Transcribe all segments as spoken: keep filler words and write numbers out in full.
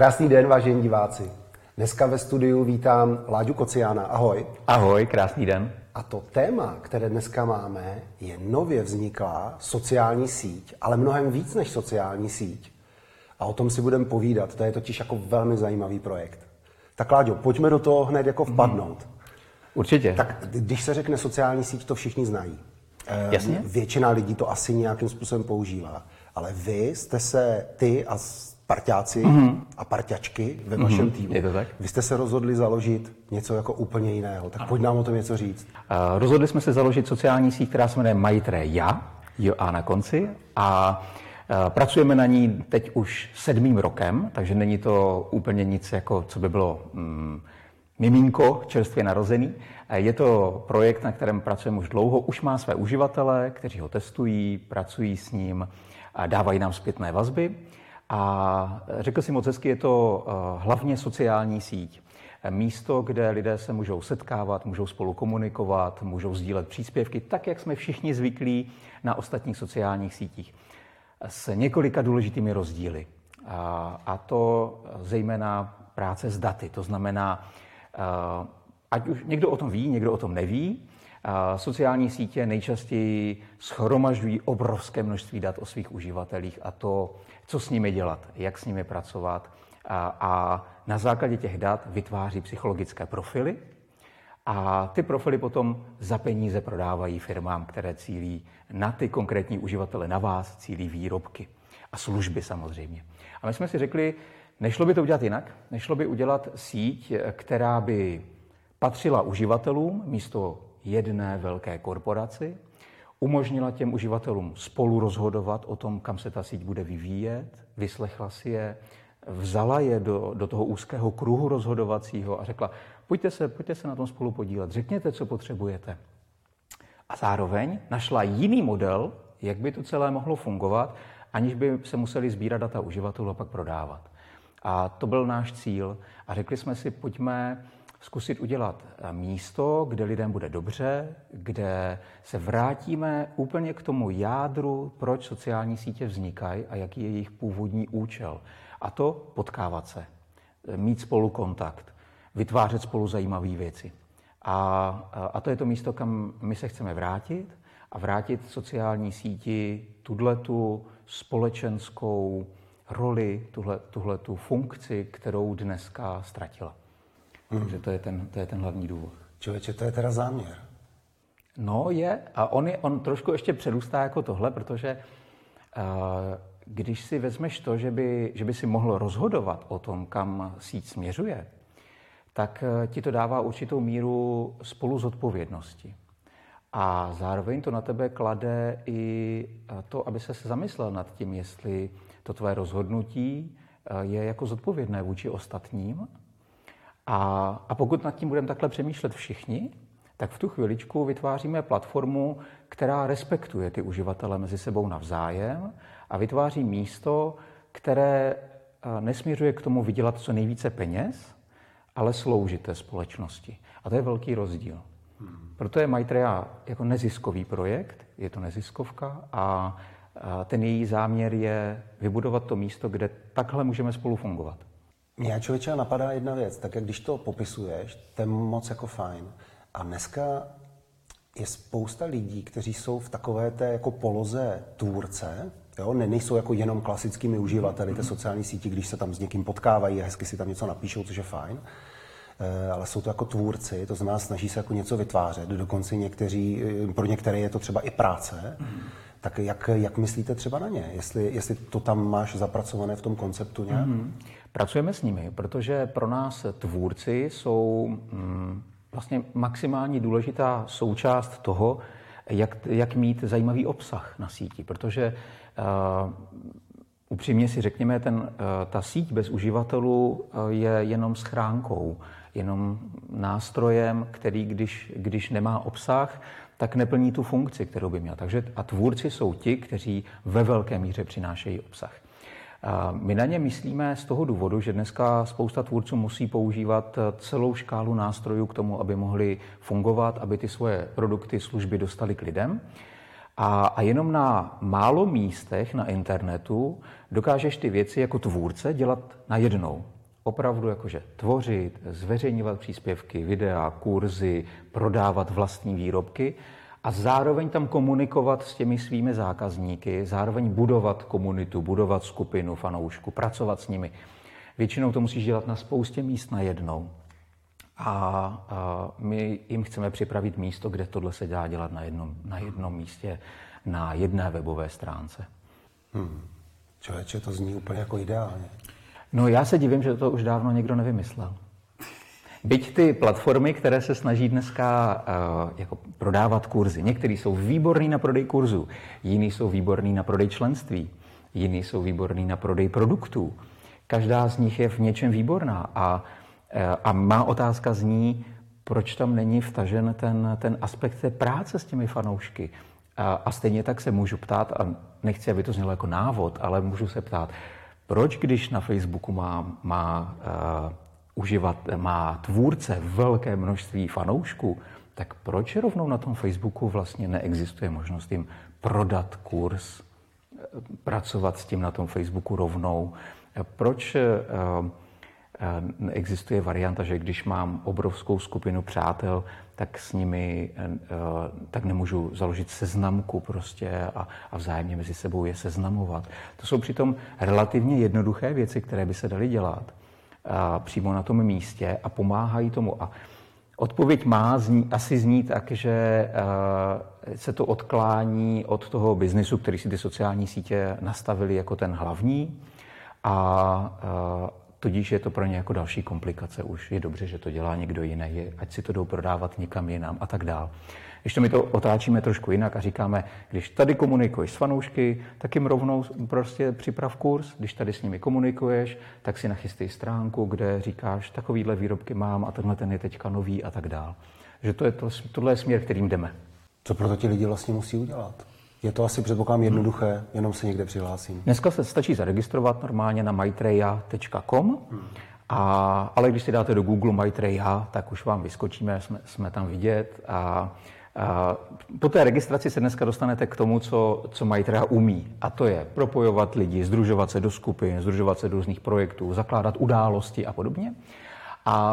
Krásný den, vážení diváci. Dneska ve studiu vítám Láďu Kociána. Ahoj. Ahoj, krásný den. A to téma, které dneska máme, je nově vzniklá sociální síť, ale mnohem víc než sociální síť. A o tom si budeme povídat. To je totiž jako velmi zajímavý projekt. Tak Láďo, pojďme do toho hned jako vpadnout. Hmm. Určitě. Tak když se řekne sociální síť, to všichni znají. Jasně. Většina lidí to asi nějakým způsobem používá. Ale vy jste se, ty a parťáci mm-hmm. a parťačky ve mm-hmm. vašem týmu. Je to tak? Vy jste se rozhodli založit něco jako úplně jiného. Tak ano. Pojď nám o tom něco říct. Uh, rozhodli jsme se založit sociální síť, která se jmenuje Maitreja, jo a na konci. A uh, pracujeme na ní teď už sedmým rokem, takže není to úplně nic, jako co by bylo um, miminko čerstvě narozený. Je to projekt, na kterém pracujeme už dlouho. Už má své uživatele, kteří ho testují, pracují s ním, a dávají nám zpětné vazby. A řekl si moc hezky, je to hlavně sociální síť. Místo, kde lidé se můžou setkávat, můžou spolu komunikovat, můžou sdílet příspěvky, tak, jak jsme všichni zvyklí na ostatních sociálních sítích. S několika důležitými rozdíly. A to zejména práce s daty. To znamená, ať už někdo o tom ví, někdo o tom neví, a sociální sítě nejčastěji shromažďují obrovské množství dat o svých uživatelích a to, co s nimi dělat, jak s nimi pracovat. A, a na základě těch dat vytváří psychologické profily a ty profily potom za peníze prodávají firmám, které cílí na ty konkrétní uživatele, na vás cílí výrobky a služby samozřejmě. A my jsme si řekli, nešlo by to udělat jinak, nešlo by udělat síť, která by patřila uživatelům místo jedné velké korporaci, umožnila těm uživatelům spolu rozhodovat o tom, kam se ta síť bude vyvíjet, vyslechla si je, vzala je do, do toho úzkého kruhu rozhodovacího a řekla, pojďte se, pojďte se na tom spolu podílet, řekněte, co potřebujete. A zároveň našla jiný model, jak by to celé mohlo fungovat, aniž by se museli sbírat data uživatelů a pak prodávat. A to byl náš cíl a řekli jsme si, pojďme zkusit udělat místo, kde lidem bude dobře, kde se vrátíme úplně k tomu jádru, proč sociální sítě vznikají a jaký je jejich původní účel. A to potkávat se, mít spolu kontakt, vytvářet spolu zajímavé věci. A, a to je to místo, kam my se chceme vrátit a vrátit sociální síti tuhletu společenskou roli, tuhletu funkci, kterou dneska ztratila. Hmm. Takže to je, ten, to je ten hlavní důvod. Člověče, to je teda záměr. No je, a on, je, on trošku ještě přerůstá jako tohle, protože uh, když si vezmeš to, že by, že by si mohl rozhodovat o tom, kam síť směřuje, tak uh, ti to dává určitou míru spolu zodpovědnosti. A zároveň to na tebe klade i to, aby ses zamyslel nad tím, jestli to tvé rozhodnutí uh, je jako zodpovědné vůči ostatním. A, a pokud nad tím budeme takhle přemýšlet všichni, tak v tu chviličku vytváříme platformu, která respektuje ty uživatele mezi sebou navzájem a vytváří místo, které nesměřuje k tomu vydělat co nejvíce peněz, ale sloužit té společnosti. A to je velký rozdíl. Proto je Maitreja jako neziskový projekt, je to neziskovka a ten její záměr je vybudovat to místo, kde takhle můžeme spolu fungovat. Mě, člověče, napadá jedna věc, tak jak když to popisuješ, to je moc jako fajn. A dneska je spousta lidí, kteří jsou v takové té jako poloze tvůrce, jo? Ne, nejsou jako jenom klasickými uživateli té sociální síti, když se tam s někým potkávají a hezky si tam něco napíšou, což je fajn, e, ale jsou to jako tvůrci, to znamená snaží se jako něco vytvářet, dokonce někteří, pro některé je to třeba i práce. Tak jak, jak myslíte třeba na ně? Jestli, jestli to tam máš zapracované v tom konceptu nějak? Mm-hmm. Pracujeme s nimi, protože pro nás tvůrci jsou mm, vlastně maximálně důležitá součást toho, jak, jak mít zajímavý obsah na síti. Protože uh, upřímně si řekněme, ten, uh, ta síť bez uživatelů uh, je jenom schránkou, jenom nástrojem, který když, když nemá obsah, tak neplní tu funkci, kterou by měl. Takže a tvůrci jsou ti, kteří ve velké míře přinášejí obsah. My na ně myslíme z toho důvodu, že dneska spousta tvůrců musí používat celou škálu nástrojů k tomu, aby mohli fungovat, aby ty svoje produkty, služby dostali k lidem. A, a jenom na málo místech na internetu dokážeš ty věci jako tvůrce dělat najednou. Opravdu jakože tvořit, zveřejňovat příspěvky, videa, kurzy, prodávat vlastní výrobky a zároveň tam komunikovat s těmi svými zákazníky, zároveň budovat komunitu, budovat skupinu fanoušku, pracovat s nimi. Většinou to musíš dělat na spoustě míst najednou. A, a my jim chceme připravit místo, kde tohle se dá dělat na jednom, na jednom místě, na jedné webové stránce. Hmm. Člověče, to zní úplně jako ideálně. No já se divím, že to už dávno někdo nevymyslel. Byť ty platformy, které se snaží dneska uh, jako prodávat kurzy, některý jsou výborný na prodej kurzů, jiný jsou výborný na prodej členství, jiný jsou výborný na prodej produktů. Každá z nich je v něčem výborná a A má otázka zní, proč tam není vtažen ten, ten aspekt té práce s těmi fanoušky. A, a stejně tak se můžu ptát, a nechci, aby to znělo jako návod, ale můžu se ptát, proč když na Facebooku má, má, uh, uživat, má tvůrce velké množství fanoušků, tak proč rovnou na tom Facebooku vlastně neexistuje možnost jim prodat kurz, pracovat s tím na tom Facebooku rovnou? Proč... Uh, Existuje varianta, že když mám obrovskou skupinu přátel, tak s nimi tak nemůžu založit seznamku prostě a, a vzájemně mezi sebou je seznamovat. To jsou přitom relativně jednoduché věci, které by se daly dělat a přímo na tom místě a pomáhají tomu. A odpověď má zní, asi zní tak, že se to odklání od toho biznisu, který si ty sociální sítě nastavili jako ten hlavní a tudíž je to pro ně jako další komplikace už. Je dobře, že to dělá někdo jiný, ať si to jdou prodávat někam jinam a tak dál. Když to my to otáčíme trošku jinak a říkáme, když tady komunikuješ s fanoušky, tak jim rovnou prostě připrav kurz. Když tady s nimi komunikuješ, tak si nachystej stránku, kde říkáš, takovýhle výrobky mám a tenhle ten je teďka nový a tak dál. Že to je to, tohle je směr, kterým jdeme. Co proto ti lidi vlastně musí udělat? Je to asi, předpokládám, jednoduché, hmm. jenom se někde přihlásím. Dneska se stačí zaregistrovat normálně na maitreja tečka com, hmm. a, ale když si dáte do Google Maitreja, tak už vám vyskočíme, jsme, jsme tam vidět. A, a po té registraci se dneska dostanete k tomu, co, co Maitreja umí. A to je propojovat lidi, sdružovat se do skupin, sdružovat se do různých projektů, zakládat události a podobně. A,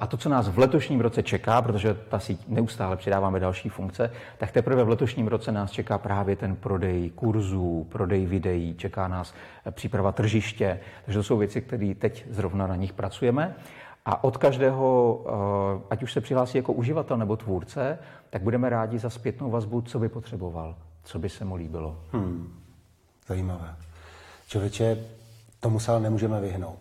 a to, co nás v letošním roce čeká, protože ta síť neustále přidáváme další funkce, tak teprve v letošním roce nás čeká právě ten prodej kurzů, prodej videí, čeká nás příprava tržiště. Takže to jsou věci, které teď zrovna na nich pracujeme. A od každého, ať už se přihlásí jako uživatel nebo tvůrce, tak budeme rádi za zpětnou vazbu, co by potřeboval, co by se mu líbilo. Hmm. Zajímavé. Člověče, tomu se nemůžeme vyhnout.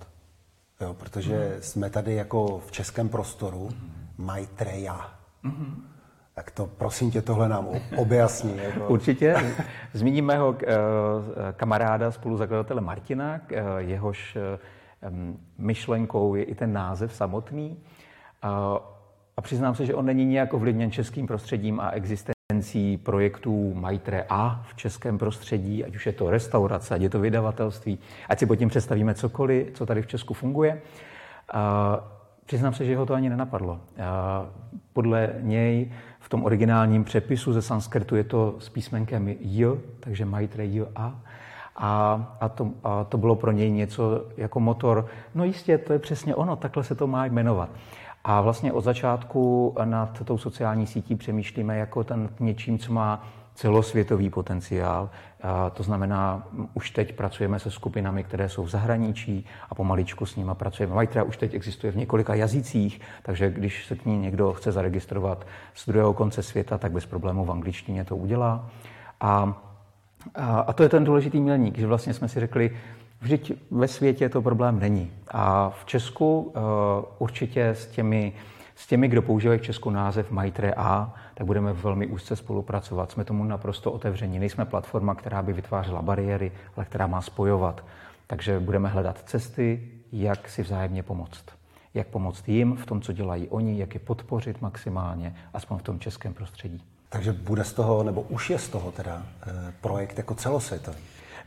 Jo, protože mm. jsme tady jako v českém prostoru mm. Maitreja. Mm. Tak to, prosím tě, tohle nám objasní. Jako. Určitě. Zmíním mého kamaráda, spoluzakladatele Martinák, jehož myšlenkou je i ten název samotný. A přiznám se, že on není nějak ovlivněn českým prostředím a existencí projektů Maitreja v českém prostředí, ať už je to restaurace, ať je to vydavatelství, ať si pod tím představíme cokoliv, co tady v Česku funguje. Přiznám se, že ho to ani nenapadlo. Podle něj v tom originálním přepisu ze sanskrtu je to s písmenkem J, takže Maitreja. A, a, to, a to bylo pro něj něco jako motor. No jistě, to je přesně ono, takhle se to má jmenovat. A vlastně od začátku nad tou sociální sítí přemýšlíme jako ten něčím, co má celosvětový potenciál. A to znamená, už teď pracujeme se skupinami, které jsou v zahraničí a pomaličku s nimi pracujeme. Maitreja už teď existuje v několika jazycích, takže když se k ní někdo chce zaregistrovat z druhého konce světa, tak bez problémů v angličtině to udělá. A, a, a to je ten důležitý milník, že vlastně jsme si řekli, vždyť ve světě to problém není. A v Česku uh, určitě s těmi, s těmi, kdo používají v Česku název Maitreja, tak budeme velmi úzce spolupracovat. Jsme tomu naprosto otevření. Nejsme platforma, která by vytvářela bariéry, ale která má spojovat. Takže budeme hledat cesty, jak si vzájemně pomoct. Jak pomoct jim v tom, co dělají oni, jak je podpořit maximálně, aspoň v tom českém prostředí. Takže bude z toho, nebo už je z toho teda projekt jako celosvětový?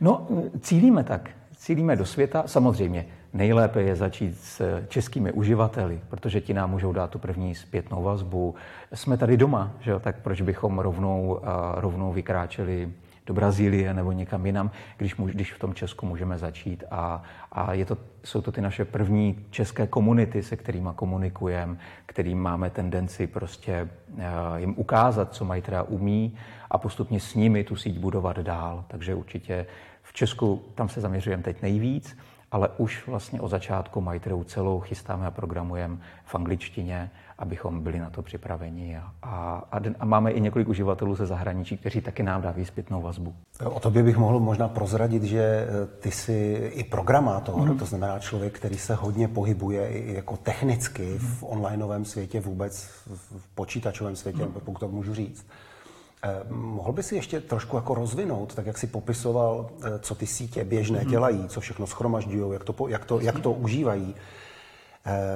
No, cílíme tak. cílíme do světa. Samozřejmě nejlépe je začít s českými uživateli, protože ti nám můžou dát tu první zpětnou vazbu. Jsme tady doma, že jo? Tak proč bychom rovnou, rovnou vykráčeli do Brazílie nebo někam jinam, když, můž, když v tom Česku můžeme začít. A, a je to, jsou to ty naše první české komunity, se kterými komunikujeme, kterým máme tendenci prostě jim ukázat, co Maitreja umí a postupně s nimi tu síť budovat dál. Takže určitě v Česku tam se zaměřujeme teď nejvíc, ale už vlastně od začátku Maitreju celou chystáme a programujeme v angličtině, abychom byli na to připraveni. A, a, a máme i několik uživatelů ze zahraničí, kteří taky nám dávají zpětnou vazbu. O tobě bych mohl možná prozradit, že ty jsi i programátor, mm. to znamená člověk, který se hodně pohybuje i jako technicky mm. v onlineovém světě, vůbec v počítačovém světě, mm. pokud to můžu říct. Mohl by si ještě trošku jako rozvinout, tak jak si popisoval, co ty sítě běžné dělají, co všechno shromažďují, jak to, jak, to, jak to užívají,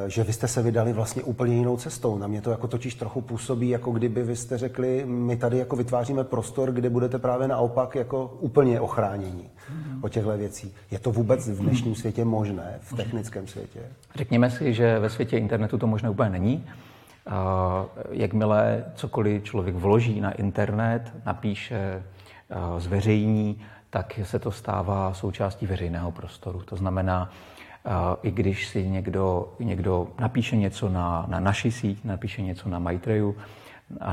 že vy jste se vydali vlastně úplně jinou cestou. Na mě to jako totiž trochu působí, jako kdyby vy jste řekli, my tady jako vytváříme prostor, kde budete právě naopak jako úplně ochránění od těchto věcí. Je to vůbec v dnešním světě možné, v technickém světě? Řekněme si, že ve světě internetu to možné úplně není. Jakmile cokoliv člověk vloží na internet, napíše, zveřejní, tak se to stává součástí veřejného prostoru. To znamená, i když si někdo, někdo napíše něco na, na naši síť, napíše něco na Maitreju,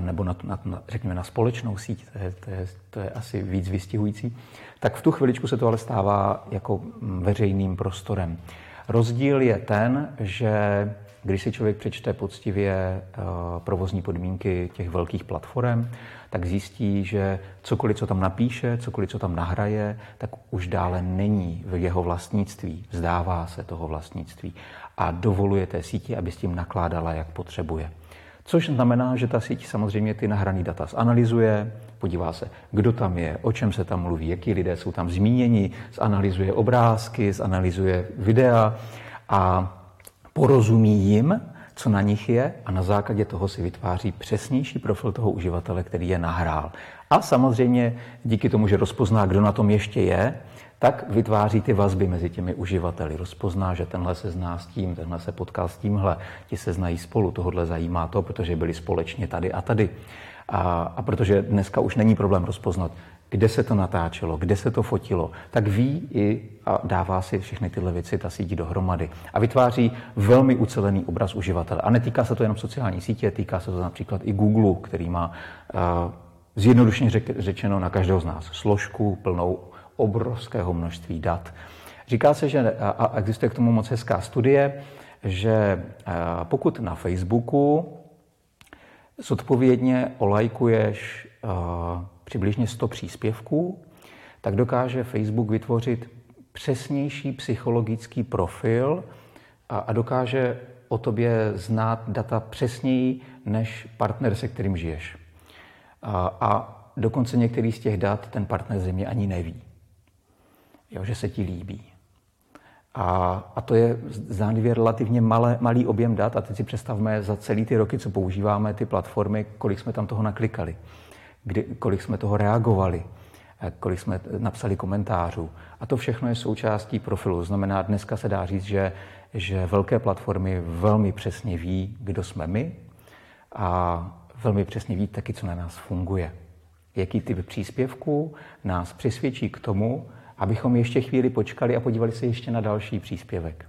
nebo na, na, na, řekněme na společnou síť, to je, to, je, to je asi víc vystihující, tak v tu chviličku se to ale stává jako veřejným prostorem. Rozdíl je ten, že když si člověk přečte poctivě provozní podmínky těch velkých platform, tak zjistí, že cokoliv, co tam napíše, cokoliv, co tam nahraje, tak už dále není v jeho vlastnictví. Vzdává se toho vlastnictví a dovoluje té síti, aby s tím nakládala, jak potřebuje. Což znamená, že ta síť samozřejmě ty nahrané data zanalyzuje, podívá se, kdo tam je, o čem se tam mluví, jaký lidé jsou tam zmíněni, zanalyzuje obrázky, zanalyzuje videa a porozumí jim, co na nich je, a na základě toho si vytváří přesnější profil toho uživatele, který je nahrál. A samozřejmě díky tomu, že rozpozná, kdo na tom ještě je, tak vytváří ty vazby mezi těmi uživateli. Rozpozná, že tenhle se zná s tím, tenhle se potkal s tímhle, ti se znají spolu, tohle zajímá to, protože byli společně tady a tady. A, a protože dneska už není problém rozpoznat, kde se to natáčelo, kde se to fotilo, tak ví i a dává si všechny tyhle věci, ta síť dohromady. A vytváří velmi ucelený obraz uživatele. A netýká se to jenom sociální sítě, týká se to například i Google, který má zjednodušně řečeno na každého z nás složku plnou obrovského množství dat. Říká se, že a existuje k tomu moc hezká studie, že pokud na Facebooku zodpovědně olajkuješ přibližně sto příspěvků, tak dokáže Facebook vytvořit přesnější psychologický profil a, a dokáže o tobě znát data přesněji než partner, se kterým žiješ. A, a dokonce některý z těch dat ten partner zřejmě ani neví, jo, že se ti líbí. A, a to je zdánlivě relativně malé, malý objem dat. A teď si představme za celý ty roky, co používáme ty platformy, kolik jsme tam toho naklikali. Kdy, kolik jsme toho reagovali, kolik jsme napsali komentářů. A to všechno je součástí profilu. Znamená, dneska se dá říct, že, že velké platformy velmi přesně ví, kdo jsme my a velmi přesně ví taky, co na nás funguje. Jaký typ příspěvků nás přesvědčí k tomu, abychom ještě chvíli počkali a podívali se ještě na další příspěvek.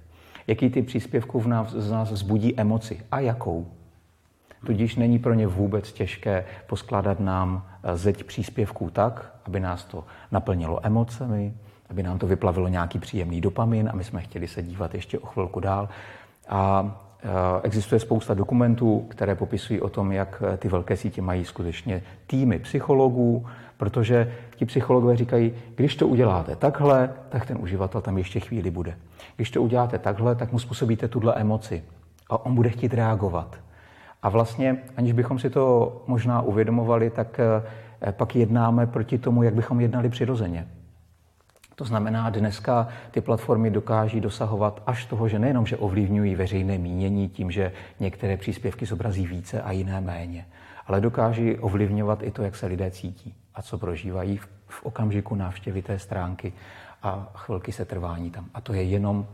Jaký typ příspěvků v nás, z nás vzbudí emoci a jakou? Tudíž není pro ně vůbec těžké poskládat nám zeď příspěvků tak, aby nás to naplnilo emocemi, aby nám to vyplavilo nějaký příjemný dopamin a my jsme chtěli se dívat ještě o chvilku dál. A existuje spousta dokumentů, které popisují o tom, jak ty velké sítě mají skutečně týmy psychologů, protože ti psychologové říkají, když to uděláte takhle, tak ten uživatel tam ještě chvíli bude. Když to uděláte takhle, tak mu způsobíte tuhle emoci a on bude chtít reagovat. A vlastně, aniž bychom si to možná uvědomovali, tak pak jednáme proti tomu, jak bychom jednali přirozeně. To znamená, dneska ty platformy dokáží dosahovat až toho, že nejenom, že ovlivňují veřejné mínění tím, že některé příspěvky zobrazí více a jiné méně, ale dokáží ovlivňovat i to, jak se lidé cítí a co prožívají v okamžiku návštěvy té stránky. a chvilky se trvání tam. A to je jenom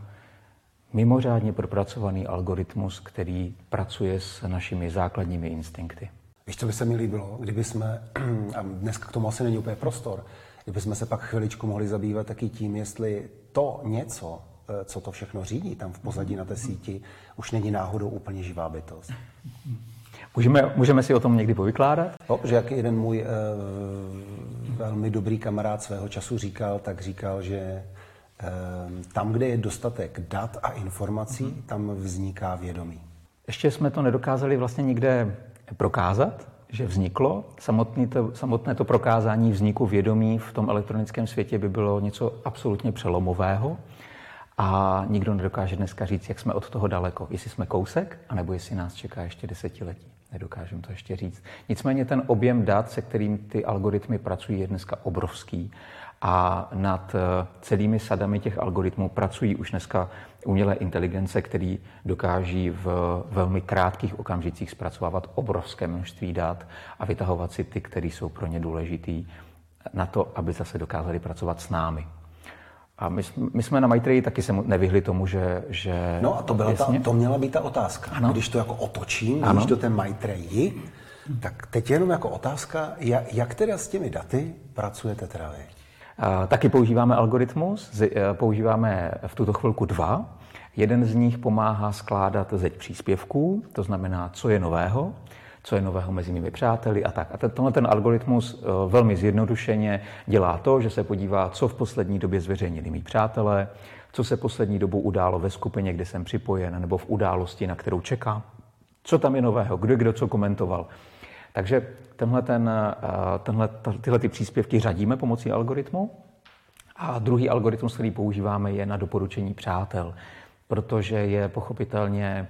mimořádně propracovaný algoritmus, který pracuje s našimi základními instinkty. Víš, co by se mi líbilo, kdyby jsme, a dneska k tomu asi není úplně prostor, kdyby jsme se pak chviličku mohli zabývat taky tím, jestli to něco, co to všechno řídí tam v pozadí na té síti, už není náhodou úplně živá bytost. Můžeme, můžeme si o tom někdy povykládat? No, že jak jeden můj e, velmi dobrý kamarád svého času říkal, tak říkal, že e, tam, kde je dostatek dat a informací, mm-hmm. tam vzniká vědomí. Ještě jsme to nedokázali vlastně nikde prokázat, že vzniklo. Samotný to, samotné to prokázání vzniku vědomí v tom elektronickém světě by bylo něco absolutně přelomového. A nikdo nedokáže dneska říct, jak jsme od toho daleko. Jestli jsme kousek, anebo jestli nás čeká ještě desetiletí. Nedokážeme to ještě říct. Nicméně ten objem dat, se kterým ty algoritmy pracují, je dneska obrovský. A nad celými sadami těch algoritmů pracují už dneska umělé inteligence, které dokáží v velmi krátkých okamžicích zpracovávat obrovské množství dat a vytahovat si ty, které jsou pro ně důležitý, na to, aby zase dokázali pracovat s námi. A my, my jsme na Maitreji taky se nevyhli tomu, že... že no a to, byla ta, to měla být ta otázka. Ano. Když to jako otočím, ano. Když do té Maitreji, tak teď jenom jako otázka, jak, jak teda s těmi daty pracujete teda vy? A taky používáme algoritmus, používáme v tuto chvilku dva. Jeden z nich pomáhá skládat zeď příspěvků, to znamená, co je nového, co je nového mezi mými přáteli a tak. A tenhle ten algoritmus velmi zjednodušeně dělá to, že se podívá, co v poslední době zveřejnili mý přátelé, co se poslední dobou událo ve skupině, kde jsem připojen, nebo v události, na kterou čekám, co tam je nového, kdo kdo co komentoval. Takže tenhle ten, tenhle, tyhle ty příspěvky řadíme pomocí algoritmu. A druhý algoritmus, který používáme, je na doporučení přátel, protože je pochopitelně...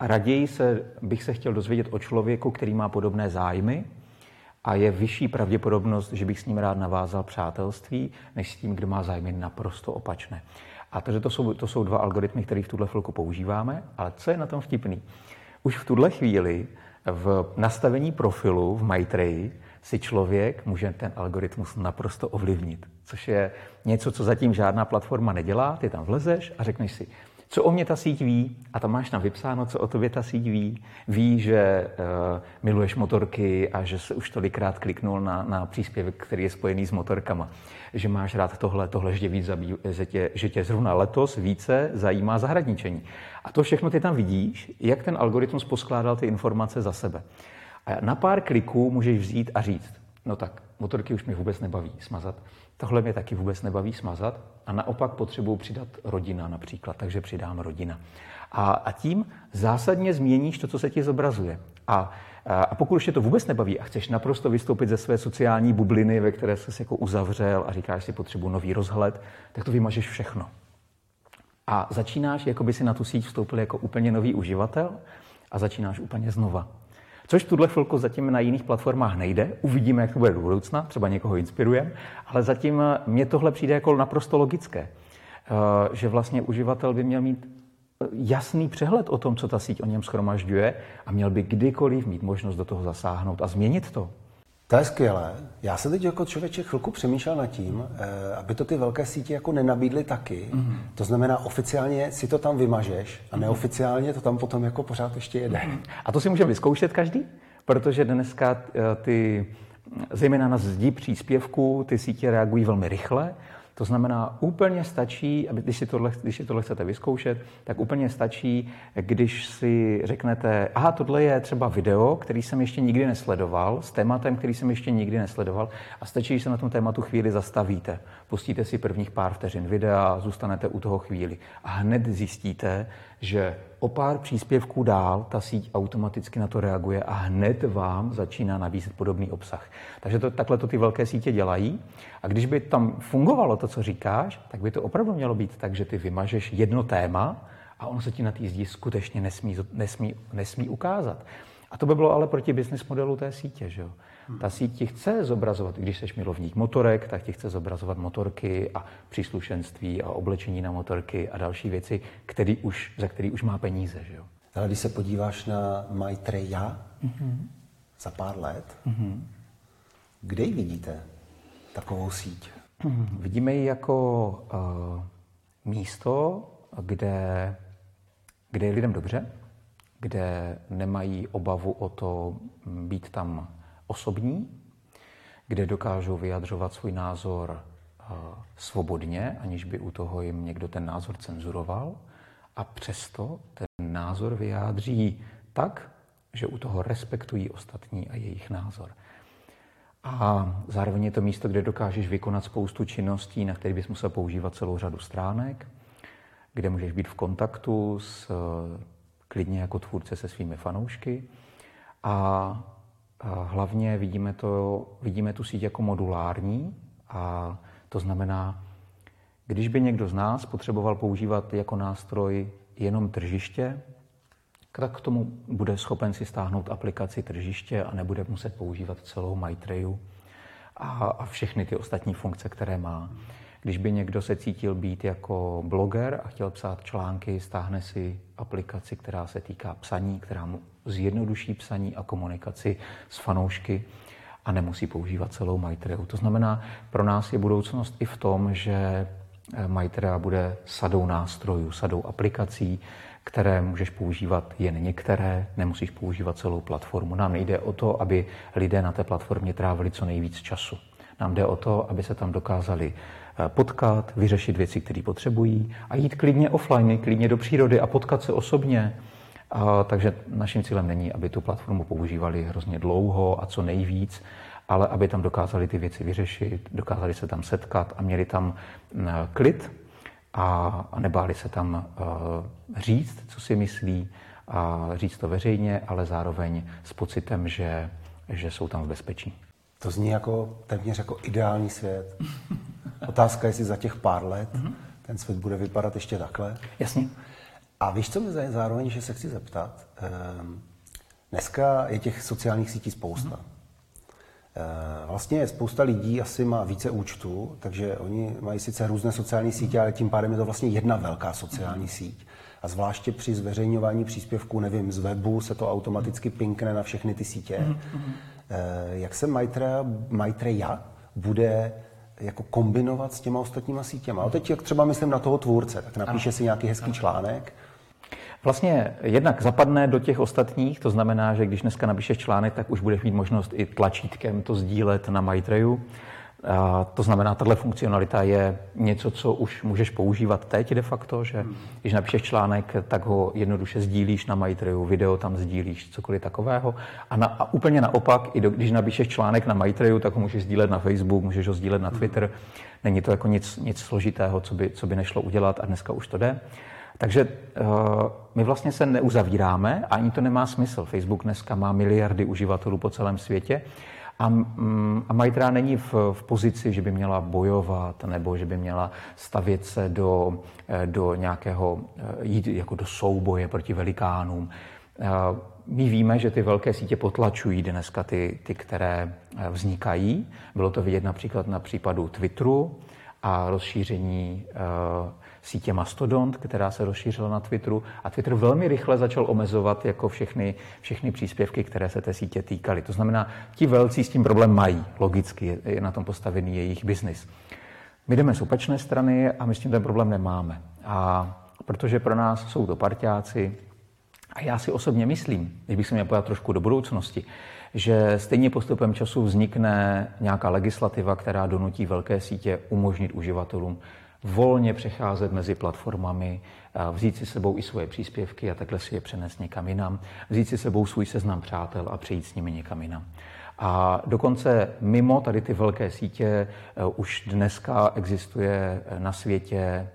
A raději se, bych se chtěl dozvědět o člověku, který má podobné zájmy a je vyšší pravděpodobnost, že bych s ním rád navázal přátelství, než s tím, kdo má zájmy naprosto opačné. A takže to jsou, to jsou dva algoritmy, které v tuhle chvilku používáme, ale co je na tom vtipný? Už v tuhle chvíli v nastavení profilu v Maitreji si člověk může ten algoritmus naprosto ovlivnit, což je něco, co zatím žádná platforma nedělá. Ty tam vlezeš a řekneš si, co o mě ta síť ví, a tam máš tam vypsáno, co o tobě ta síť ví. Ví, že uh, miluješ motorky a že se už tolikrát kliknul na, na příspěvek, který je spojený s motorkama. Že máš rád tohle, tohle, že tě, víc zabí, že tě, že tě zrovna letos více zajímá zahradničení. A to všechno ty tam vidíš, jak ten algoritmus poskládal ty informace za sebe. A na pár kliků můžeš vzít a říct, no tak, motorky už mě vůbec nebaví smazat. Tohle mě taky vůbec nebaví smazat a naopak potřebuji přidat rodina například, takže přidám rodina. A, a tím zásadně změníš to, co se ti zobrazuje. A, a pokud už tě to vůbec nebaví a chceš naprosto vystoupit ze své sociální bubliny, ve které jsi jako uzavřel a říkáš si potřebuji nový rozhled, tak to vymažeš všechno. A začínáš, jako by si na tu síť vstoupil jako úplně nový uživatel a začínáš úplně znova. Což v tuhle chvilku zatím na jiných platformách nejde. Uvidíme, jak to bude do budoucna, třeba někoho inspirujeme, ale zatím mně tohle přijde jako naprosto logické, že vlastně uživatel by měl mít jasný přehled o tom, co ta síť o něm shromažďuje a měl by kdykoliv mít možnost do toho zasáhnout a změnit to. To je skvělé. Já se teď jako člověče chvilku přemýšlel nad tím, aby to ty velké sítě jako nenabídly taky. Mm-hmm. To znamená, oficiálně si to tam vymažeš a neoficiálně to tam potom jako pořád ještě jede. A to si můžeme vyzkoušet každý, protože dneska ty, zejména na zdi příspěvků, ty sítě reagují velmi rychle. To znamená, úplně stačí, aby, když, si tohle, když si tohle chcete vyzkoušet, tak úplně stačí, když si řeknete, aha, tohle je třeba video, který jsem ještě nikdy nesledoval, s tématem, který jsem ještě nikdy nesledoval, a stačí, když se na tom tématu chvíli zastavíte. Pustíte si prvních pár vteřin videa, zůstanete u toho chvíli a hned zjistíte, že o pár příspěvků dál ta síť automaticky na to reaguje a hned vám začíná nabízet podobný obsah. Takže to, takhle to ty velké sítě dělají. A když by tam fungovalo to, co říkáš, tak by to opravdu mělo být tak, že ty vymažeš jedno téma a ono se ti na té zdi skutečně nesmí, nesmí, nesmí ukázat. A to by bylo ale proti business modelu té sítě, že jo? Ta síť ti chce zobrazovat, když jsi milovník motorek, tak ti chce zobrazovat motorky a příslušenství a oblečení na motorky a další věci, který už, za který už má peníze, že jo? Ale když se podíváš na Maitreya mm-hmm. za pár let, mm-hmm. kde ji vidíte, takovou síť? vidíme ji jako uh, místo, kde, kde je lidem dobře, kde nemají obavu o to být tam osobní, kde dokážou vyjadřovat svůj názor uh, svobodně, aniž by u toho jim někdo ten názor cenzuroval. A přesto ten názor vyjádří tak, že u toho respektují ostatní a jejich názor. A zároveň je to místo, kde dokážeš vykonat spoustu činností, na které bys musel používat celou řadu stránek, kde můžeš být v kontaktu s, klidně jako tvůrce se svými fanoušky. A, a hlavně vidíme, to, vidíme tu síť jako modulární. A to znamená, když by někdo z nás potřeboval používat jako nástroj jenom tržiště, tak k tomu bude schopen si stáhnout aplikaci tržiště a nebude muset používat celou Maitreju a, a všechny ty ostatní funkce, které má. Když by někdo se cítil být jako bloger a chtěl psát články, stáhne si aplikaci, která se týká psaní, která mu zjednoduší psaní a komunikaci s fanoušky a nemusí používat celou Maitreju. To znamená, pro nás je budoucnost i v tom, že Maitreja bude sadou nástrojů, sadou aplikací, které můžeš používat jen některé, nemusíš používat celou platformu. Nám nejde o to, aby lidé na té platformě trávili co nejvíc času. Nám jde o to, aby se tam dokázali potkat, vyřešit věci, které potřebují a jít klidně offline, klidně do přírody a potkat se osobně. A, takže naším cílem není, aby tu platformu používali hrozně dlouho a co nejvíc, ale aby tam dokázali ty věci vyřešit, dokázali se tam setkat a měli tam klid a nebáli se tam říct, co si myslí, a říct to veřejně, ale zároveň s pocitem, že, že jsou tam v bezpečí. To zní jako téměř jako ideální svět. Otázka, jestli za těch pár let mm-hmm. ten svět bude vypadat ještě takhle. Jasně. A víš, co mi zároveň, že se chci zeptat? Dneska je těch sociálních sítí spousta. Mm-hmm. Vlastně spousta lidí asi má více účtů, takže oni mají sice různé sociální sítě, ale tím pádem je to vlastně jedna velká sociální síť. A zvláště při zveřejňování příspěvků, nevím, z webu se to automaticky pinkne na všechny ty sítě. Mm-hmm. Jak se Maitreja, Maitreja bude jako kombinovat s těma ostatníma sítěma? A teď jak třeba myslím na toho tvůrce, tak napíše si nějaký hezký článek. Vlastně jednak zapadne do těch ostatních, to znamená, že když dneska napíšeš článek, tak už budeš mít možnost i tlačítkem to sdílet na Maitreju. A to znamená, tahle funkcionalita je něco, co už můžeš používat teď de facto, že když napíšeš článek, tak ho jednoduše sdílíš na Maitreju, video tam sdílíš, cokoliv takového. A, na, a úplně naopak, i do, když napíšeš článek na Maitreju, tak ho můžeš sdílet na Facebook, můžeš ho sdílet na Twitter. Není to jako nic, nic složitého, co by, co by nešlo udělat a dneska už to jde. Takže uh, my vlastně se neuzavíráme a ani to nemá smysl. Facebook dneska má miliardy uživatelů po celém světě a, um, a Maitreja není v, v pozici, že by měla bojovat nebo že by měla stavět se do, do nějakého, jít jako do souboje proti velikánům. Uh, My víme, že ty velké sítě potlačují dneska ty, ty, které vznikají. Bylo to vidět například na případu Twitteru a rozšíření uh, sítě Mastodont, která se rozšířila na Twitteru. A Twitter velmi rychle začal omezovat jako všechny, všechny příspěvky, které se té sítě týkaly. To znamená, ti velcí s tím problém mají. Logicky je na tom postavený jejich biznis. My jdeme z opačné strany a my s tím ten problém nemáme. A protože pro nás jsou to parťáci, a já si osobně myslím, když bych se měl pojat trošku do budoucnosti, že stejně postupem času vznikne nějaká legislativa, která donutí velké sítě umožnit uživatelům volně přecházet mezi platformami, vzít si sebou i svoje příspěvky a takhle si je přenést někam jinam, vzít si sebou svůj seznam přátel a přejít s nimi někam jinam. A dokonce mimo tady ty velké sítě už dneska existuje na světě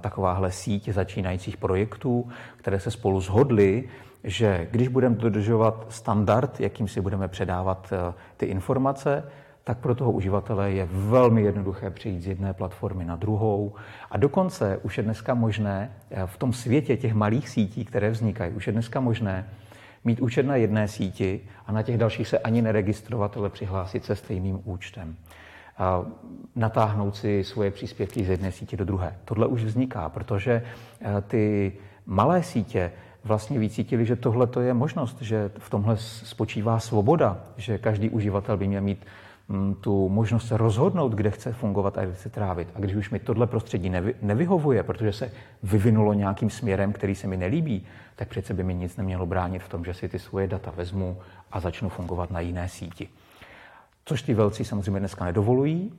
takováhle síť začínajících projektů, které se spolu shodly, že když budeme dodržovat standard, jakým si budeme předávat ty informace, tak pro toho uživatele je velmi jednoduché přejít z jedné platformy na druhou. A dokonce už je dneska možné v tom světě těch malých sítí, které vznikají, už je dneska možné mít účet na jedné síti a na těch dalších se ani neregistrovat, ale přihlásit se stejným účtem. A natáhnout si svoje příspěvky z jedné sítě do druhé. Tohle už vzniká, protože ty malé sítě vlastně vycítili, že tohle to je možnost, že v tomhle spočívá svoboda, že každý uživatel by měl mít tu možnost se rozhodnout, kde chce fungovat a kde chce trávit. A když už mi tohle prostředí nevy, nevyhovuje, protože se vyvinulo nějakým směrem, který se mi nelíbí, tak přece by mi nic nemělo bránit v tom, že si ty svoje data vezmu a začnu fungovat na jiné síti. Což ty velcí samozřejmě dneska nedovolují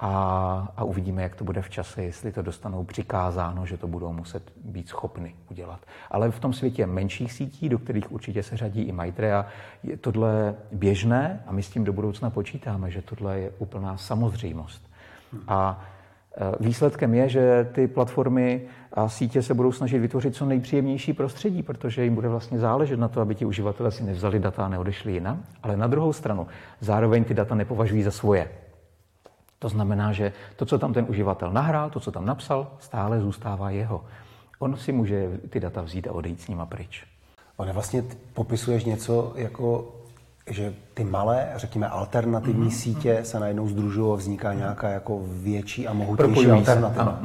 a, a uvidíme, jak to bude v čase, jestli to dostanou přikázáno, že to budou muset být schopni udělat. Ale v tom světě menších sítí, do kterých určitě se řadí i Maitreya, je tohle běžné a my s tím do budoucna počítáme, že tohle je úplná samozřejmost. A výsledkem je, že ty platformy a sítě se budou snažit vytvořit co nejpříjemnější prostředí, protože jim bude vlastně záležet na to, aby ti uživatelé si nevzali data a neodešli jinam. Ale na druhou stranu zároveň ty data nepovažují za svoje. To znamená, že to, co tam ten uživatel nahrál, to, co tam napsal, stále zůstává jeho. On si může ty data vzít a odejít s nima pryč. Ale vlastně popisuješ něco jako, že ty malé, řekněme, alternativní mm-hmm. sítě se najednou sdružují a vzniká nějaká jako větší a mohutnější alternativa.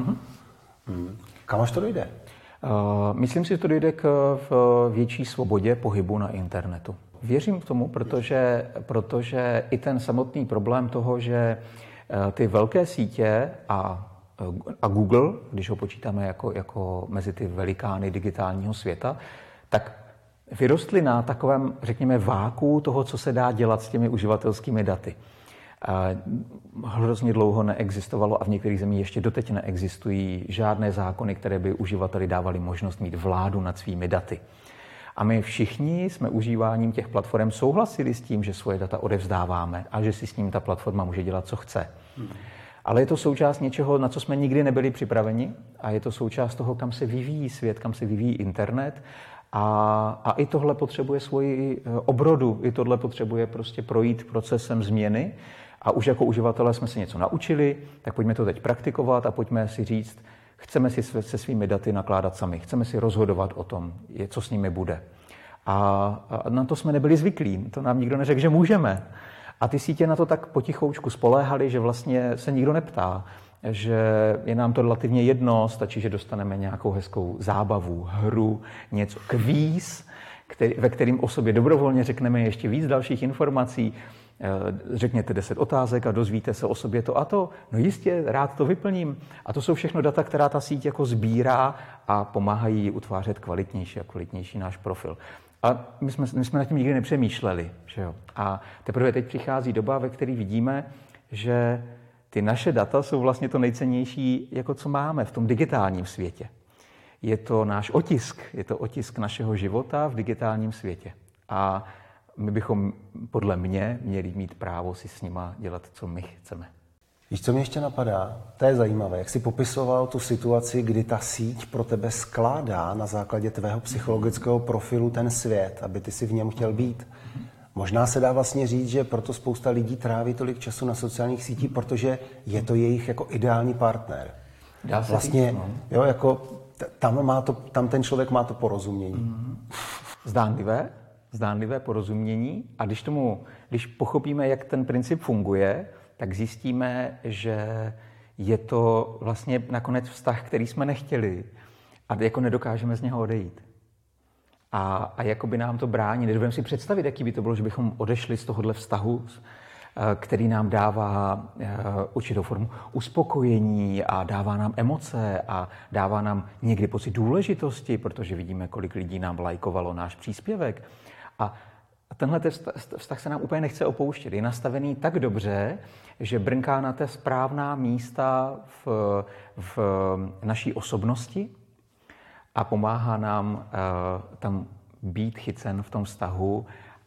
Mm. Kam až to dojde? Uh, myslím si, že to dojde k větší svobodě pohybu na internetu. Věřím k tomu, protože, protože i ten samotný problém toho, že ty velké sítě a, a Google, když ho počítáme jako, jako mezi ty velikány digitálního světa, tak vyrostly na takovém, řekněme, váku toho, co se dá dělat s těmi uživatelskými daty. A hrozně dlouho neexistovalo a v některých zemích ještě doteď neexistují žádné zákony, které by uživateli dávaly možnost mít vládu nad svými daty. A my všichni jsme užíváním těch platform souhlasili s tím, že svoje data odevzdáváme a že si s ním ta platforma může dělat, co chce. Hmm. Ale je to součást něčeho, na co jsme nikdy nebyli připraveni a je to součást toho, kam se vyvíjí svět, kam se vyvíjí internet. A, a i tohle potřebuje svoji obrodu, i tohle potřebuje prostě projít procesem změny. A už jako uživatelé jsme se něco naučili, tak pojďme to teď praktikovat a pojďme si říct, chceme si se svými daty nakládat sami, chceme si rozhodovat o tom, co s nimi bude. A, a na to jsme nebyli zvyklí, to nám nikdo neřekl, že můžeme. A ty sítě na to tak potichoučku spoléhaly, že vlastně se nikdo neptá, že je nám to relativně jedno, stačí, že dostaneme nějakou hezkou zábavu, hru, něco, kvíz, který, ve kterým o sobě dobrovolně řekneme ještě víc dalších informací. Řekněte deset otázek a dozvíte se o sobě to a to. No jistě, rád to vyplním. A to jsou všechno data, která ta síť jako sbírá a pomáhají utvářet kvalitnější a kvalitnější náš profil. A my jsme, my jsme nad tím nikdy nepřemýšleli. Že jo? A teprve teď přichází doba, ve které vidíme, že ty naše data jsou vlastně to nejcennější, jako co máme v tom digitálním světě. Je to náš otisk, je to otisk našeho života v digitálním světě. A my bychom, podle mě, měli mít právo si s nima dělat, co my chceme. Víš, co mě ještě napadá? To je zajímavé. Jak jsi popisoval tu situaci, kdy ta síť pro tebe skládá na základě tvého psychologického profilu ten svět, aby ty si v něm chtěl být. Možná se dá vlastně říct, že proto spousta lidí tráví tolik času na sociálních sítích, protože je to jejich jako ideální partner. Dá se vlastně, říct, no. Jo, jako t- tam, má to, tam ten člověk má to porozumění. Mm-hmm. Zdánlivé? zdánlivé porozumění a když tomu, když pochopíme, jak ten princip funguje, tak zjistíme, že je to vlastně nakonec vztah, který jsme nechtěli a jako nedokážeme z něho odejít. A, a jako by nám to brání, nedovedeme si představit, jaký by to bylo, že bychom odešli z tohohle vztahu, který nám dává určitou formu uspokojení a dává nám emoce a dává nám někdy pocit důležitosti, protože vidíme, kolik lidí nám lajkovalo náš příspěvek. A tenhle vztah se nám úplně nechce opouštět. Je nastavený tak dobře, že brnká na té správná místa v, v naší osobnosti a pomáhá nám uh, tam být chycen v tom vztahu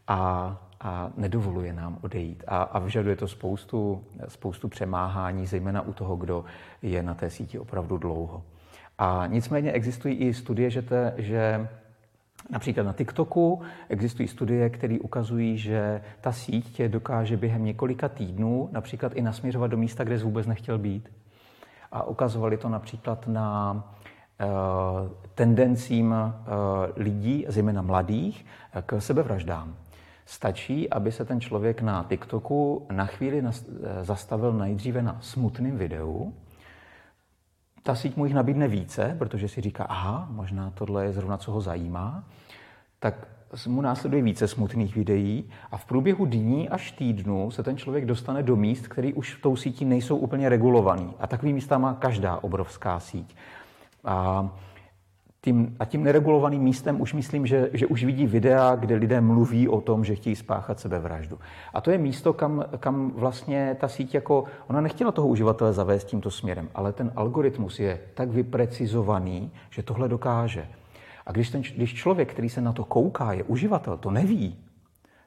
a, a nedovoluje nám odejít. A, a vyžaduje to spoustu, spoustu přemáhání, zejména u toho, kdo je na té síti opravdu dlouho. A nicméně existují i studie, že, te, že například na TikToku existují studie, které ukazují, že ta síť tě dokáže během několika týdnů například i nasměřovat do místa, kde jsi vůbec nechtěl být. A ukazovali to například na uh, tendencím uh, lidí, zejména mladých, k sebevraždám. Stačí, aby se ten člověk na TikToku na chvíli nas- zastavil nejdříve na smutném videu. Ta síť mu jich nabídne více, protože si říká, aha, možná tohle je zrovna, co ho zajímá, tak mu následuje více smutných videí a v průběhu dní až týdnu se ten člověk dostane do míst, které už tou sítí nejsou úplně regulovaný. A takový místa má každá obrovská síť. A tím, a tím neregulovaným místem už myslím, že, že už vidí videa, kde lidé mluví o tom, že chtějí spáchat sebevraždu. A to je místo, kam, kam vlastně ta síť jako... Ona nechtěla toho uživatele zavést tímto směrem, ale ten algoritmus je tak vyprecizovaný, že tohle dokáže. A když, ten, když člověk, který se na to kouká, je uživatel, to neví,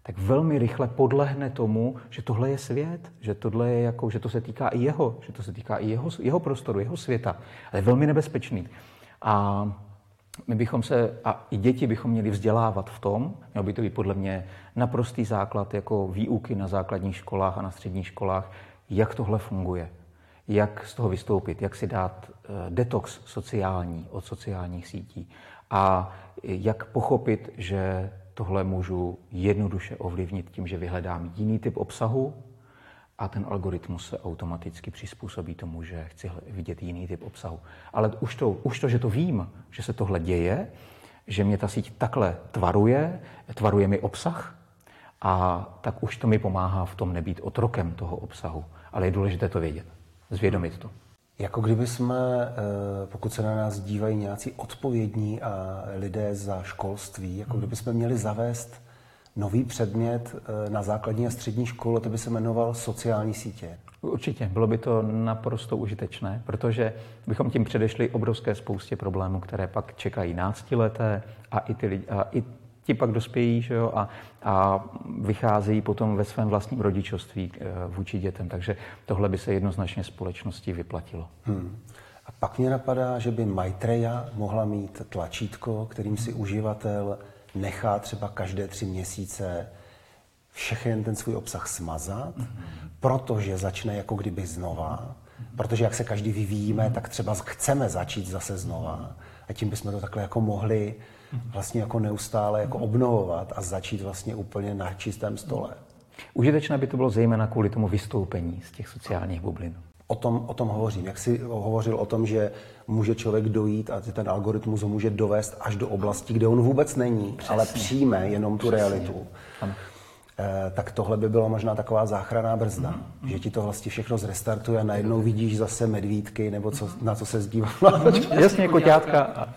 tak velmi rychle podlehne tomu, že tohle je svět, že tohle je jako, že to se týká i jeho, že to se týká i jeho, jeho prostoru, jeho světa. Ale je velmi nebezpečný. A my bychom se, a i děti bychom měli vzdělávat v tom, mělo by to být podle mě naprostý základ jako výuky na základních školách a na středních školách, jak tohle funguje, jak z toho vystoupit, jak si dát detox sociální od sociálních sítí a jak pochopit, že tohle můžu jednoduše ovlivnit tím, že vyhledám jiný typ obsahu a ten algoritmus se automaticky přizpůsobí tomu, že chci vidět jiný typ obsahu. Ale už to, už to, že to vím, že se tohle děje, že mě ta síť takhle tvaruje, tvaruje mi obsah, a tak už to mi pomáhá v tom nebýt otrokem toho obsahu. Ale je důležité to vědět, zvědomit to. Jako kdyby jsme, pokud se na nás dívají nějací odpovědní a lidé za školství, jako kdyby jsme měli zavést nový předmět na základní a střední školu, to by se jmenoval sociální sítě. Určitě, bylo by to naprosto užitečné, protože bychom tím předešli obrovské spoustě problémů, které pak čekají náctileté a i ty lidi, a i ti pak dospějí, že jo, a, a vycházejí potom ve svém vlastním rodičovství vůči dětem. Takže tohle by se jednoznačně společnosti vyplatilo. Hmm. A pak mě napadá, že by Maitreja mohla mít tlačítko, kterým si uživatel nechá třeba každé tři měsíce všechen ten svůj obsah smazat, mm-hmm. protože začne jako kdyby znova, mm-hmm. protože jak se každý vyvíjíme, tak třeba chceme začít zase znova a tím bychom to takhle jako mohli vlastně jako neustále jako obnovovat a začít vlastně úplně na čistém stole. Užitečné by to bylo zejména kvůli tomu vystoupení z těch sociálních bublin. O tom, o tom hovořím. Jak jsi hovořil o tom, že může člověk dojít a ten algoritmus ho může dovést až do oblasti, kde on vůbec není, přesně, ale přijme jenom tu přesně realitu. Ano. E, tak tohle by byla možná taková záchranná brzda, mm-hmm. že ti to vlastně všechno zrestartuje a najednou vidíš zase medvídky, nebo co, na co se zdívala. Jasně, koťátka.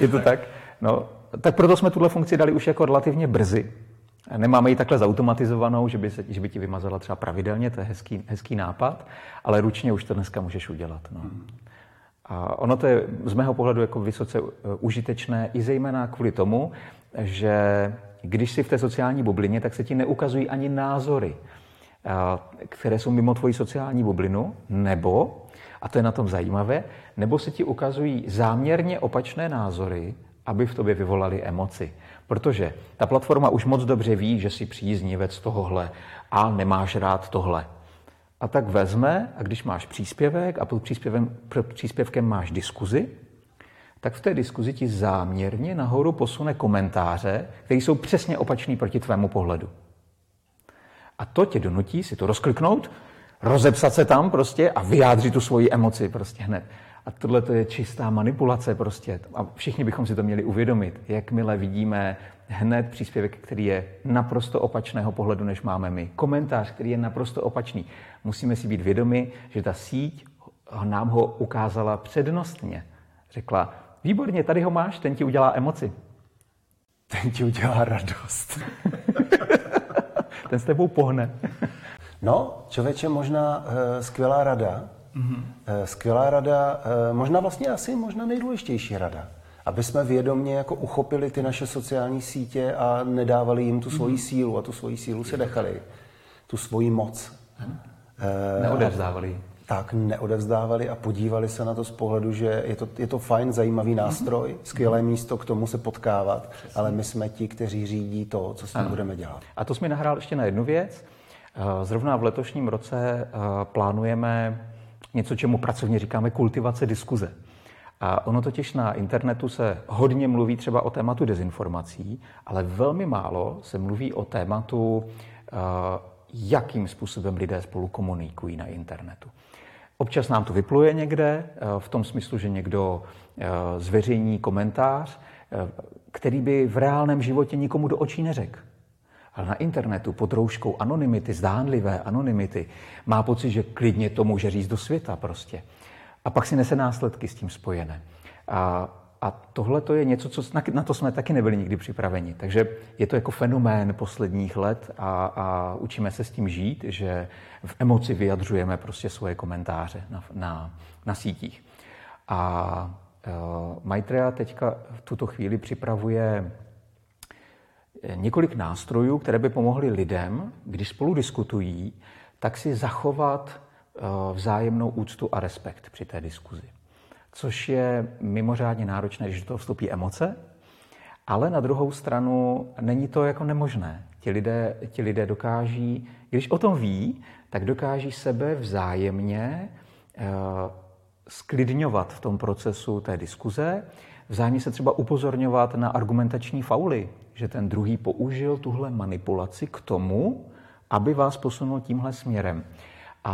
Je to tak? No, tak proto jsme tuhle funkci dali už jako relativně brzy. Nemáme ji takhle zautomatizovanou, že by, se, že by ti vymazala třeba pravidelně, to je hezký, hezký nápad, ale ručně už to dneska můžeš udělat. No. A ono to je z mého pohledu jako vysoce užitečné i zejména kvůli tomu, že když jsi v té sociální bublině, tak se ti neukazují ani názory, které jsou mimo tvoji sociální bublinu, nebo, a to je na tom zajímavé, nebo se ti ukazují záměrně opačné názory, aby v tobě vyvolali emoci. Protože ta platforma už moc dobře ví, že jsi příznivec tohohle a nemáš rád tohle. A tak vezme, a když máš příspěvek a pod příspěvem, příspěvkem máš diskuzi, tak v té diskuzi ti záměrně nahoru posune komentáře, které jsou přesně opačný proti tvému pohledu. A to tě donutí si to rozkliknout, rozepsat se tam prostě a vyjádřit tu svoji emoci prostě hned. A tohle to je čistá manipulace prostě. A všichni bychom si to měli uvědomit. Jakmile vidíme hned příspěvek, který je naprosto opačného pohledu, než máme my. Komentář, který je naprosto opačný. Musíme si být vědomi, že ta síť nám ho ukázala přednostně. Řekla, výborně, tady ho máš, ten ti udělá emoci. Ten ti udělá radost. Ten s tebou pohne. No, člověče, možná e, skvělá rada. Mm-hmm. Skvělá rada, možná vlastně asi možná nejdůležitější rada, aby jsme vědomě jako uchopili ty naše sociální sítě a nedávali jim tu svoji sílu a tu svoji sílu si dechali, tu svoji moc. Neodevzdávali. Tak, neodevzdávali a podívali se na to z pohledu, že je to, je to fajn, zajímavý nástroj, mm-hmm. skvělé místo k tomu se potkávat, přesně, ale my jsme ti, kteří řídí to, co s tím budeme dělat. A to jsi mi nahrál ještě na jednu věc. Zrovna v letošním roce plánujeme něco, čemu pracovně říkáme kultivace diskuze. A ono totiž na internetu se hodně mluví třeba o tématu dezinformací, ale velmi málo se mluví o tématu, jakým způsobem lidé spolu komunikují na internetu. Občas nám to vypluje někde, v tom smyslu, že někdo zveřejní komentář, který by v reálném životě nikomu do očí neřekl. Ale na internetu pod rouškou anonymity, zdánlivé anonymity, má pocit, že klidně to může říct do světa prostě. A pak si nese následky s tím spojené. A, a tohle to je něco, co na to jsme taky nebyli nikdy připraveni. Takže je to jako fenomén posledních let a, a učíme se s tím žít, že v emoci vyjadřujeme prostě svoje komentáře na, na, na sítích. A uh, Maitreya teďka v tuto chvíli připravuje několik nástrojů, které by pomohly lidem, když spolu diskutují, tak si zachovat vzájemnou úctu a respekt při té diskuzi. Což je mimořádně náročné, když do toho vstupí emoce, ale na druhou stranu není to jako nemožné. Ti lidé, ti lidé dokáží, když o tom ví, tak dokáží sebe vzájemně sklidňovat v tom procesu té diskuze, vzájemně se třeba upozorňovat na argumentační fauly, že ten druhý použil tuhle manipulaci k tomu, aby vás posunul tímhle směrem. A,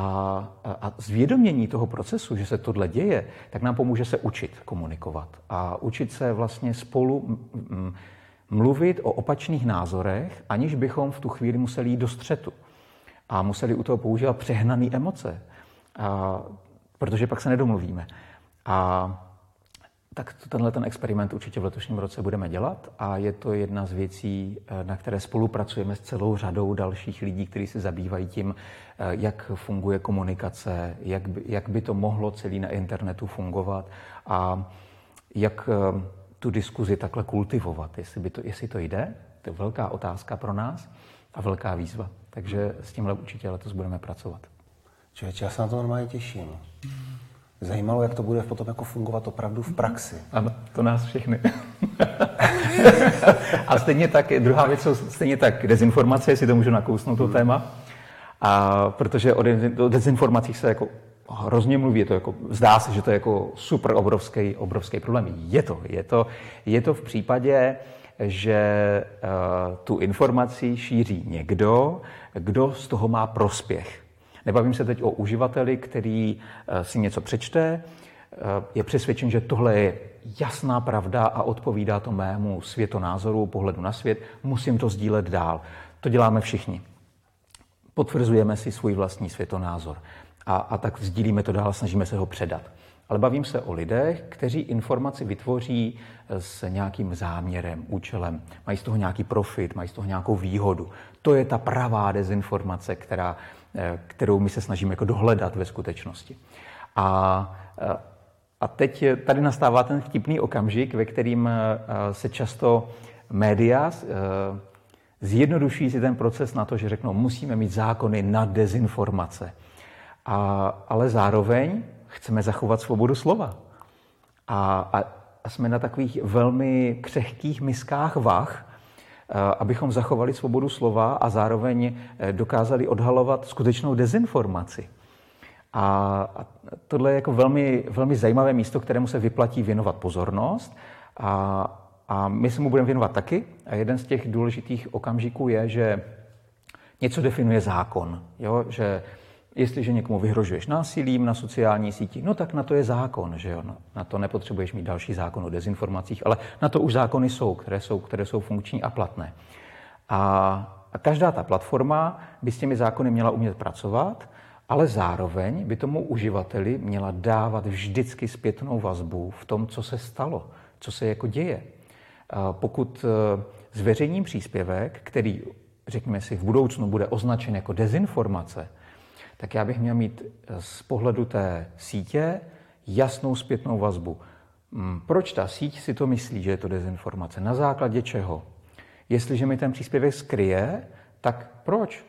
a zvědomění toho procesu, že se tohle děje, tak nám pomůže se učit komunikovat a učit se vlastně spolu mluvit o opačných názorech, aniž bychom v tu chvíli museli jít do střetu a museli u toho používat přehnané emoce, a, protože pak se nedomluvíme. A tak tenhle ten experiment určitě v letošním roce budeme dělat a je to jedna z věcí, na které spolupracujeme s celou řadou dalších lidí, kteří se zabývají tím, jak funguje komunikace, jak by, jak by to mohlo celý na internetu fungovat a jak tu diskuzi takhle kultivovat, jestli, by to, jestli to jde. To je velká otázka pro nás a velká výzva. Takže s tímhle určitě letos budeme pracovat. Člověče, já se na to normálně těším. Zajímalo, jak to bude potom jako fungovat opravdu v praxi. Ano, to nás všechny. A stejně tak, druhá věc, stejně tak dezinformace, jestli to můžu nakousnout to hmm. téma. A protože o dezinformacích se jako hrozně mluví, to jako, zdá se, že to je jako super obrovský, obrovský problém. Je to, je to, je to v případě, že uh, tu informaci šíří někdo, kdo z toho má prospěch. Nebavím se teď o uživateli, který si něco přečte, je přesvědčen, že tohle je jasná pravda a odpovídá to mému světonázoru, pohledu na svět, musím to sdílet dál. To děláme všichni. Potvrzujeme si svůj vlastní světonázor a, a tak sdílíme to dál, snažíme se ho předat. Ale bavím se o lidech, kteří informaci vytvoří s nějakým záměrem, účelem. Mají z toho nějaký profit, mají z toho nějakou výhodu. To je ta pravá dezinformace, která, kterou my se snažíme jako dohledat ve skutečnosti. A, a teď tady nastává ten vtipný okamžik, ve kterým se často média zjednoduší si ten proces na to, že řeknou, musíme mít zákony na dezinformace. A, ale zároveň chceme zachovat svobodu slova. A, a, a jsme na takových velmi křehkých miskách vah, abychom zachovali svobodu slova a zároveň dokázali odhalovat skutečnou dezinformaci. A, a tohle je jako velmi, velmi zajímavé místo, kterému se vyplatí věnovat pozornost. A, a my se mu budeme věnovat taky. A jeden z těch důležitých okamžiků je, že něco definuje zákon. Jo? Že jestliže někomu vyhrožuješ násilím na sociální síti, no tak na to je zákon, že jo? Na to nepotřebuješ mít další zákon o dezinformacích, ale na to už zákony jsou, které jsou, které jsou funkční a platné. A každá ta platforma by s těmi zákony měla umět pracovat, ale zároveň by tomu uživateli měla dávat vždycky zpětnou vazbu v tom, co se stalo, co se jako děje. Pokud zveřejním příspěvek, který, řekněme si, v budoucnu bude označen jako dezinformace, tak já bych měl mít z pohledu té sítě jasnou zpětnou vazbu. Proč ta síť si to myslí, že je to dezinformace? Na základě čeho? Jestliže mi ten příspěvek skryje, tak proč?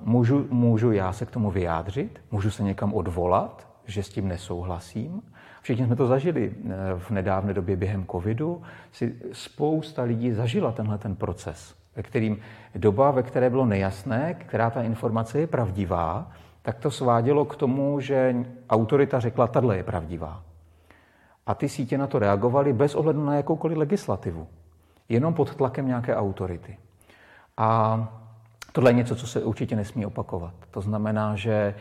Můžu, můžu já se k tomu vyjádřit? Můžu se někam odvolat, že s tím nesouhlasím? Všichni jsme to zažili v nedávné době během covidu. Si spousta lidí zažila tenhle ten proces, ve kterým doba, ve které bylo nejasné, která ta informace je pravdivá, tak to svádělo k tomu, že autorita řekla, tahle je pravdivá. A ty sítě na to reagovaly bez ohledu na jakoukoliv legislativu. Jenom pod tlakem nějaké autority. A tohle je něco, co se určitě nesmí opakovat. To znamená, že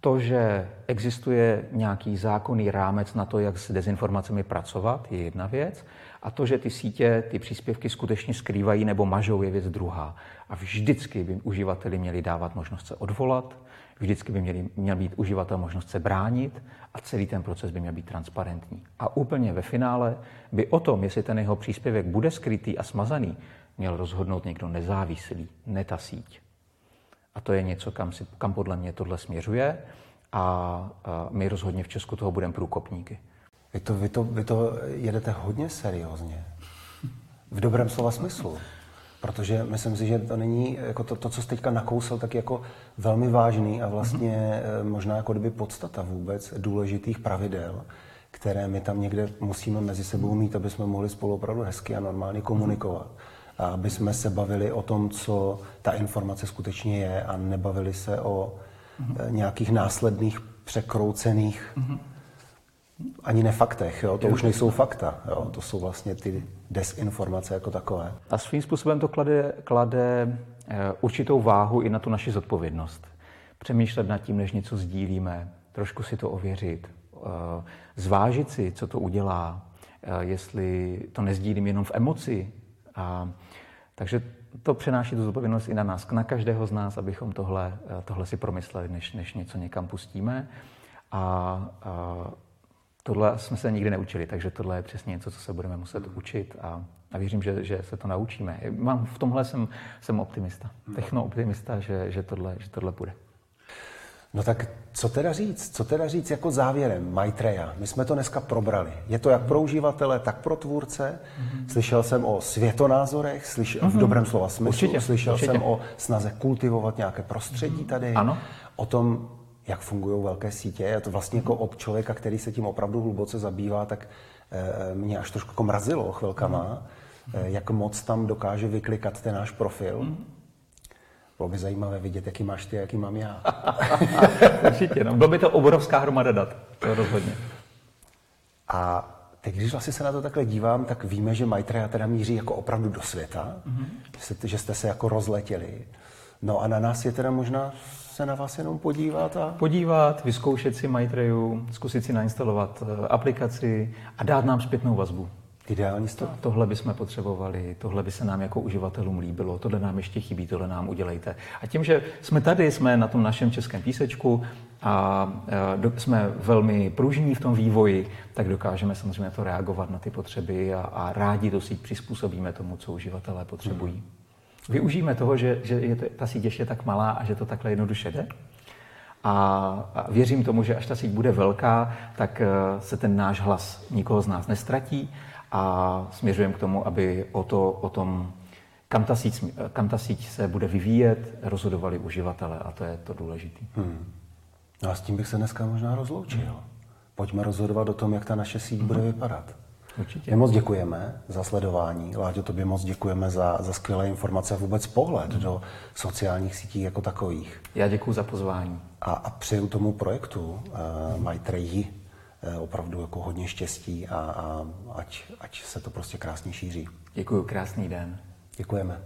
To, že existuje nějaký zákonný rámec na to, jak s dezinformacemi pracovat, je jedna věc. A to, že ty sítě, ty příspěvky skutečně skrývají nebo mažou, je věc druhá. A vždycky by uživateli měli dávat možnost se odvolat, vždycky by měli, měl být uživatel možnost se bránit a celý ten proces by měl být transparentní. A úplně ve finále by o tom, jestli ten jeho příspěvek bude skrytý a smazaný, měl rozhodnout někdo nezávislý, ne ta síť. A to je něco, kam, si, kam podle mě tohle směřuje a, a my rozhodně v Česku toho budeme průkopníky. Vy to, vy to, vy to jedete hodně seriózně, v dobrém slova smyslu, protože myslím si, že to není, jako to, to co jste teďka nakousil, tak jako velmi vážný a vlastně mm-hmm. možná jako kdyby podstata vůbec důležitých pravidel, které my tam někde musíme mezi sebou mít, aby jsme mohli spolu opravdu hezky a normálně komunikovat. A aby jsme se bavili o tom, co ta informace skutečně je a nebavili se o mm-hmm. nějakých následných překroucených mm-hmm. ani nefaktech. Jo? To je už nejsou ne. fakta. Jo? To jsou vlastně ty desinformace jako takové. A svým způsobem to klade, klade určitou váhu i na tu naši zodpovědnost. Přemýšlet nad tím, než něco sdílíme, trošku si to ověřit, zvážit si, co to udělá, jestli to nezdílím jenom v emoci. A, takže to přenáší tu zodpovědnost i na nás, na každého z nás, abychom tohle, tohle si promysleli, než, než něco někam pustíme. A, a tohle jsme se nikdy neučili, takže tohle je přesně něco, co se budeme muset učit a, a věřím, že, že se to naučíme. Mám, v tomhle jsem, jsem optimista, techno-optimista, že, že, tohle, že tohle bude. No tak co teda říct? Co teda říct jako závěrem Maitreya? My jsme to dneska probrali. Je to jak pro uživatele, tak pro tvůrce. Mm-hmm. Slyšel jsem o světonázorech, slyšel, mm-hmm. v dobrém slova smyslu. Určitě, slyšel určitě. jsem o snaze kultivovat nějaké prostředí tady. Ano. O tom, jak fungují velké sítě. A to vlastně jako od člověka, který se tím opravdu hluboce zabývá, tak e, mě až trošku mrazilo chvilkama, mm-hmm. e, jak moc tam dokáže vyklikat ten náš profil. Mm-hmm. Bylo by zajímavé vidět, jaký máš ty a jaký mám já. Určitě, no. Bylo by to obrovská hromada dat, to rozhodně. A teď, když vlastně se na to takhle dívám, tak víme, že Maitreya teda míří jako opravdu do světa, mm-hmm. že jste se jako rozletěli. No a na nás je teda možná se na vás jenom podívat a... Podívat, vyzkoušet si Maitreyu, zkusit si nainstalovat aplikaci a dát nám zpětnou vazbu. Ideální stav. Tohle bychom potřebovali, tohle by se nám jako uživatelům líbilo, tohle nám ještě chybí, tohle nám udělejte. A tím, že jsme tady, jsme na tom našem českém písečku a jsme velmi pružní v tom vývoji, tak dokážeme samozřejmě to reagovat na ty potřeby a, a rádi to síť přizpůsobíme tomu, co uživatelé potřebují. Hmm. Využijeme toho, že, že je to, ta síť ještě tak malá a že to takhle jednoduše jde. A věřím tomu, že až ta síť bude velká, tak se ten náš hlas nikoho z nás nestratí. A směřujeme k tomu, aby o, to, o tom, kam ta, síť, kam ta síť se bude vyvíjet, rozhodovali uživatelé a to je to důležité. Hmm. No a s tím bych se dneska možná rozloučil. Pojďme rozhodovat o tom, jak ta naše síť hmm. bude vypadat. Určitě. My moc děkujeme za sledování. Láďo, tobě moc děkujeme za, za skvělé informace a vůbec pohled hmm. do sociálních sítí jako takových. Já děkuju za pozvání. A, a přeju tomu projektu uh, Maitreji opravdu jako hodně štěstí a, a ať, ať se to prostě krásně šíří. Děkuju, krásný den. Děkujeme.